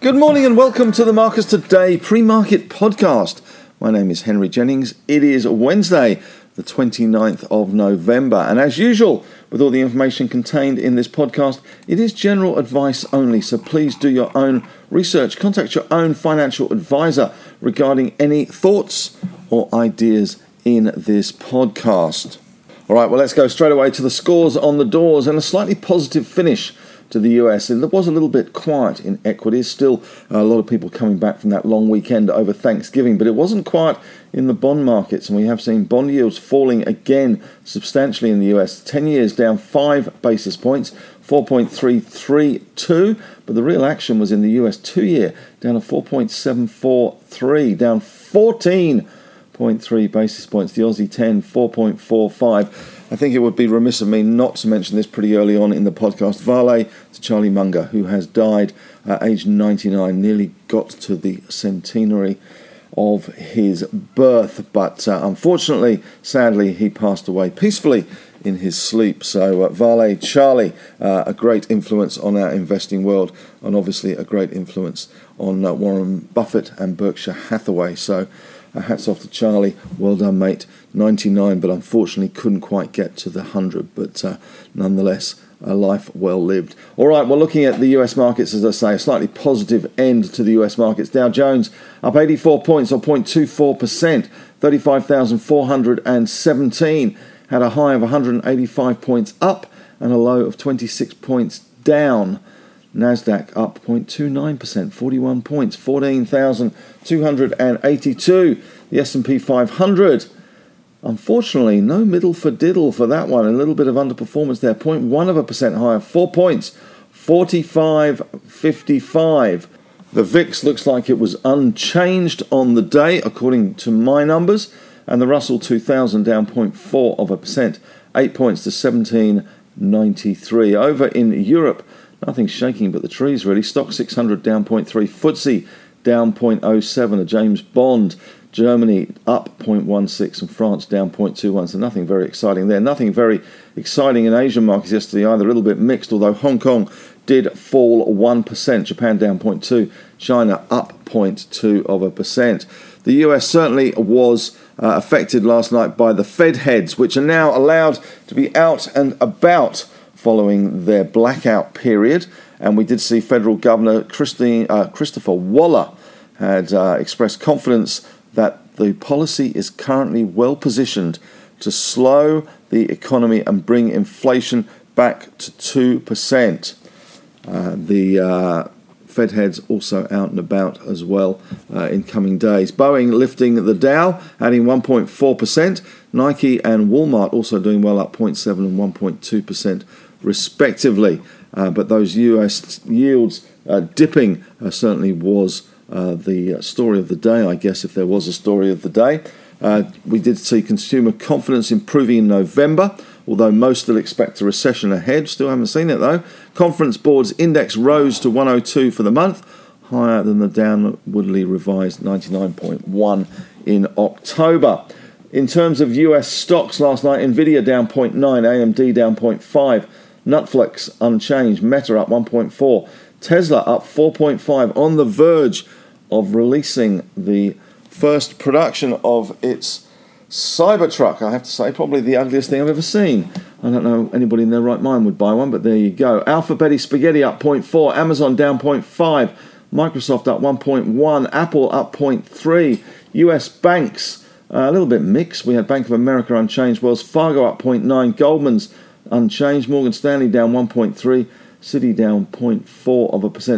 Good morning and welcome to the Marcus Today pre-market podcast. My name is Henry Jennings. It is Wednesday, the 29th of November. And as usual, with all the information contained in this podcast, it is general advice only. So please do your own research. Contact your own financial advisor regarding any thoughts or ideas in this podcast. All right, well, let's go straight away to the scores on the doors and a slightly positive finish to the US. It was a little bit quiet in equities, still a lot of people coming back from that long weekend over Thanksgiving, but it wasn't quiet in the bond markets, and we have seen bond yields falling again substantially in the US. 10 years down 5 basis points, 4.332, but the real action was in the US 2-year, down to 4.743, down 14.3 basis points. The Aussie 10, 4.45. I think it would be remiss of me not to mention this pretty early on in the podcast. Vale to Charlie Munger, who has died at age 99, nearly got to the centenary of his birth. But unfortunately, sadly, he passed away peacefully in his sleep. So Vale, Charlie, a great influence on our investing world, and obviously a great influence on Warren Buffett and Berkshire Hathaway. So hats off to Charlie. Well done, mate. 99, but unfortunately couldn't quite get to the 100. But nonetheless, a life well lived. All right, well, looking at the US markets, as I say, a slightly positive end to the US markets. Dow Jones up 84 points or 0.24%, 35,417. Had a high of 185 points up and a low of 26 points down. Nasdaq up 0.29%, 41 points, 14,282. The S&P 500, unfortunately, no middle for diddle for that one. A little bit of underperformance there, 0.1% higher, 4 points, 45.55. The VIX looks like it was unchanged on the day, according to my numbers. And the Russell 2000 down 0.4%, 8 points to 17.93. Over in Europe, nothing shaking but the trees, really. Stoxx 600 down 0.3. FTSE down 0.07. A James Bond. Germany up 0.16 and France down 0.21. So nothing very exciting there. Nothing very exciting in Asian markets yesterday either. A little bit mixed, although Hong Kong did fall 1%. Japan down 0.2. China up 0.2%. The US certainly was affected last night by the Fed heads, which are now allowed to be out and about following their blackout period. And we did see Federal Governor Christopher Waller had expressed confidence that the policy is currently well positioned to slow the economy and bring inflation back to 2%. The Fed heads also out and about as well in coming days. Boeing lifting the Dow, adding 1.4%. Nike and Walmart also doing well, up 0.7 and 1.2%. respectively, but those US yields dipping certainly was the story of the day, I guess, if there was a story of the day. We did see consumer confidence improving in November, although most still expect a recession ahead. Still haven't seen it, though. Conference Board's index rose to 102 for the month, higher than the downwardly revised 99.1 in October. In terms of US stocks last night, NVIDIA down 0.9, AMD down 0.5, Netflix unchanged, Meta up 1.4, Tesla up 4.5, on the verge of releasing the first production of its Cybertruck. I have to say, probably the ugliest thing I've ever seen. I don't know anybody in their right mind would buy one, but there you go. Alphabetti Spaghetti up 0.4, Amazon down 0.5, Microsoft up 1.1, Apple up 0.3, US banks a little bit mixed. We had Bank of America unchanged, Wells Fargo up 0.9, Goldman's unchanged, Morgan Stanley down 1.3, Citi down 0.4%.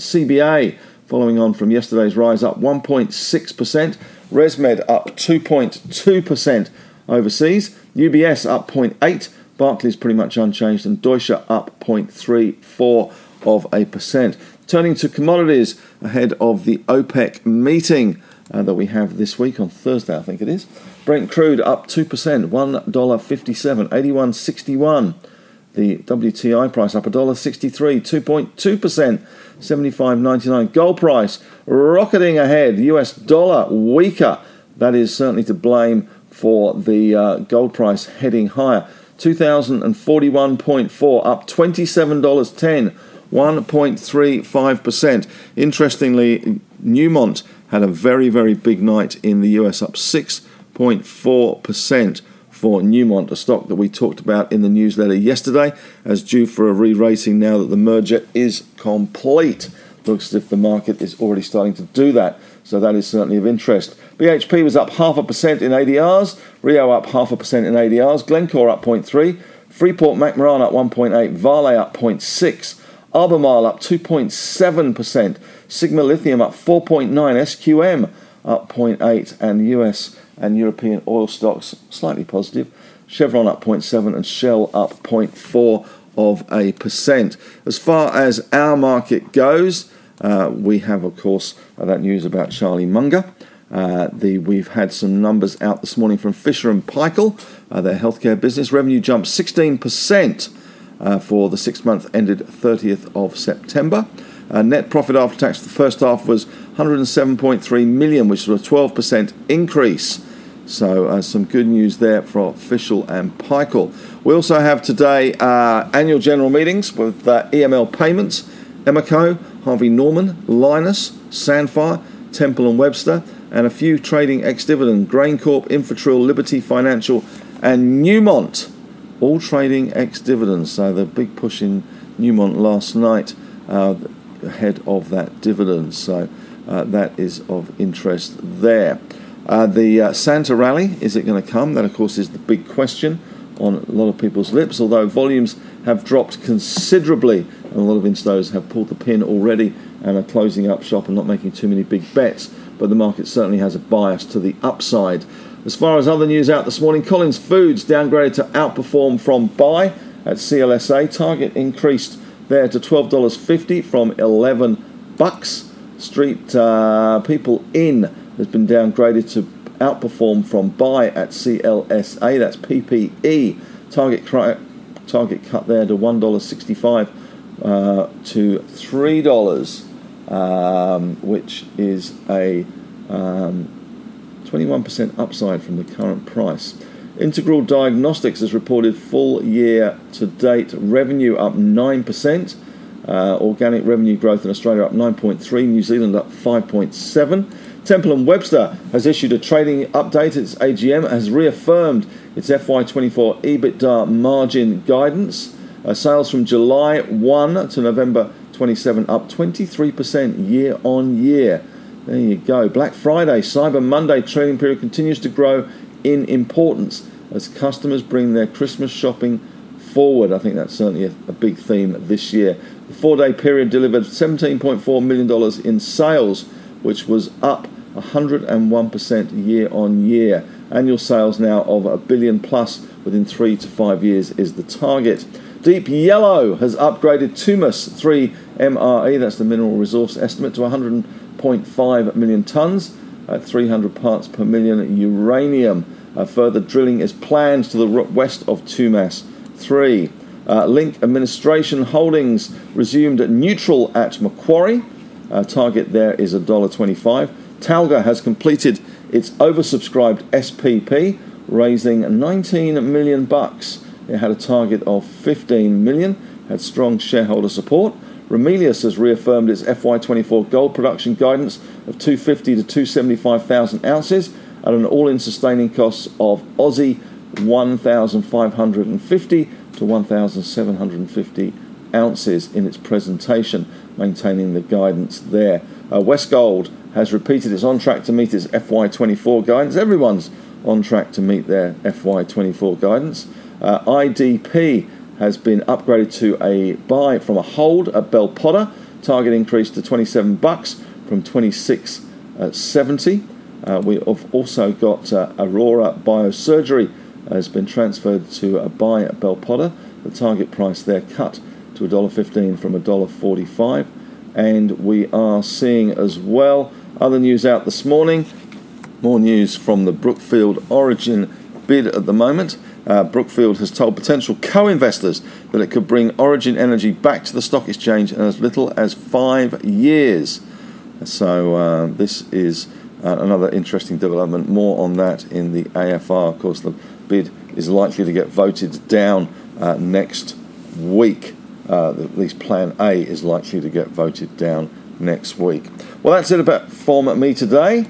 CBA, following on from yesterday's rise, up 1.6%. ResMed up 2.2% overseas. UBS up 0.8%. Barclays pretty much unchanged. And Deutsche up 0.34%. Turning to commodities ahead of the OPEC meeting that we have this week on Thursday, I think it is. Brent crude up 2%, $1.57, 81.61. The WTI price up $1.63, 2.2%, 75.99. Gold price rocketing ahead. US dollar weaker. That is certainly to blame for the gold price heading higher. 2041.4, up $27.10 1.35%. Interestingly, Newmont had a very, very big night in the US, up 6.4% for Newmont, a stock that we talked about in the newsletter yesterday as due for a re-rating now that the merger is complete. Looks as if the market is already starting to do that, so that is certainly of interest. BHP was up 0.5% in ADRs, Rio up 0.5% in ADRs, Glencore up 0.3%, Freeport-McMoRan up 1.8%, Vale up 0.6%, Albemarle up 2.7%, Sigma Lithium up 4.9%, SQM up 0.8%, and US and European oil stocks slightly positive, Chevron up 0.7% and Shell up 0.4%. As far as our market goes, we have, of course, that news about Charlie Munger. We've had some numbers out this morning from Fisher and Paykel. Their healthcare business revenue jumped 16% for the 6 month ended 30th of September. Net profit after tax for the first half was $107.3 million, which was a 12% increase. So some good news there for Fisher and Paykel. We also have today annual general meetings with EML Payments, Emeco, Harvey Norman, Linus, Sandfire, Temple and Webster, and a few trading ex-dividend, GrainCorp, Infratil, Liberty Financial, and Newmont, all trading ex-dividends. So the big push in Newmont last night ahead of that dividend. So that is of interest there. The Santa rally, is it going to come? That, of course, is the big question on a lot of people's lips, although volumes have dropped considerably and a lot of instos have pulled the pin already and are closing up shop and not making too many big bets, but the market certainly has a bias to the upside. As far as other news out this morning, Collins Foods downgraded to outperform from buy at CLSA. Target increased there to $12.50 from $11. Street People Inn has been downgraded to outperform from buy at CLSA. That's PPE. Target cut there to $1.65 to $3, which is a 21% upside from the current price. Integral Diagnostics has reported full year to date revenue up 9%. Organic revenue growth in Australia up 9.3%, New Zealand up 5.7%. Temple and Webster has issued a trading update. Its AGM has reaffirmed its FY24 EBITDA margin guidance. Sales from July 1 to November 27 up 23% year on year. There you go. Black Friday, Cyber Monday trading period continues to grow in importance as customers bring their Christmas shopping forward. I think that's certainly a big theme this year. The 4-day period delivered $17.4 million in sales, which was up 101% year on year. Annual sales now of $1 billion plus within 3 to 5 years is the target. Deep Yellow has upgraded Tumas 3 MRE, that's the mineral resource estimate, to 100.5 million tonnes at 300 parts per million uranium. Further drilling is planned to the west of Tumas 3. Link Administration Holdings resumed at neutral at Macquarie. Target there is $1.25. Talga has completed its oversubscribed SPP, raising $19 million. It had a target of $15 million, had strong shareholder support. Ramelius has reaffirmed its FY24 gold production guidance of 250 to 275,000 ounces at an all-in sustaining cost of Aussie 1,550 to 1,750 ounces in its presentation, maintaining the guidance there. Westgold has repeated it's on track to meet its FY24 guidance. Everyone's on track to meet their FY24 guidance. IDP has been upgraded to a buy from a hold at Bell Potter. Target increased to $27 from $26 at 70. We have also got Aurora Biosurgery has been transferred to a buy at Bell Potter. The target price there cut to $1.15 from $1.45. And we are seeing as well other news out this morning. More news from the Brookfield Origin bid at the moment. Brookfield has told potential co-investors that it could bring Origin Energy back to the stock exchange in as little as 5 years. So this is another interesting development. More on that in the AFR. Of course, the bid is likely to get voted down next week. at least Plan A is likely to get voted down next week. Well, that's it about Form at Me today.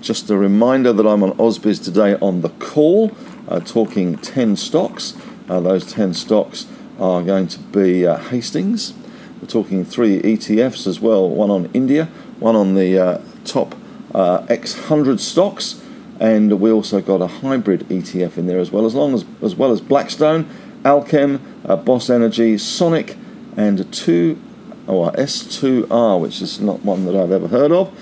Just a reminder that I'm on AusBiz today on the call, talking 10 stocks. Those 10 stocks are going to be Hastings. We're talking 3 ETFs as well, one on India, one on the top X100 stocks, and we also got a hybrid ETF in there as well, as well as Blackstone, Alchem, Boss Energy, Sonic, and S2R, which is not one that I've ever heard of.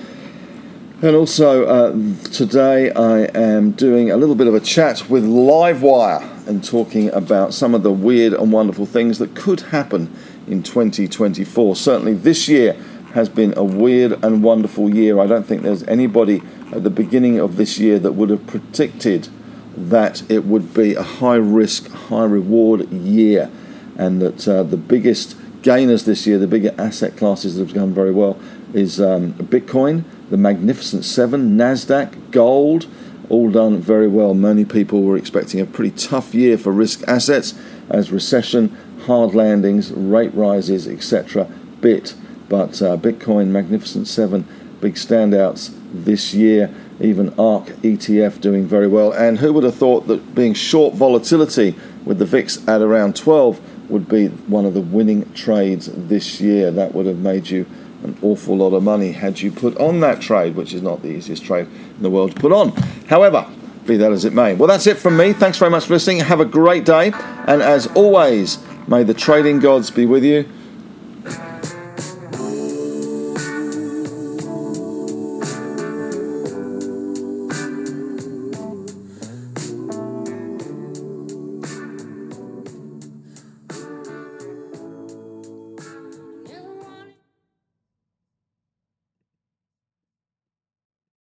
And also today I am doing a little bit of a chat with Livewire and talking about some of the weird and wonderful things that could happen in 2024. Certainly this year has been a weird and wonderful year. I don't think there's anybody at the beginning of this year that would have predicted that it would be a high-risk, high-reward year, and that the biggest gainers this year, the bigger asset classes that have done very well, is Bitcoin, the Magnificent Seven, Nasdaq, gold, all done very well. Many people were expecting a pretty tough year for risk assets as recession, hard landings, rate rises, etc. bit. But Bitcoin, Magnificent Seven, big standouts this year. Even ARK ETF doing very well. And who would have thought that being short volatility with the VIX at around 12 would be one of the winning trades this year? That would have made you an awful lot of money had you put on that trade, which is not the easiest trade in the world to put on. However, be that as it may. Well, that's it from me. Thanks very much for listening. Have a great day. And as always, may the trading gods be with you.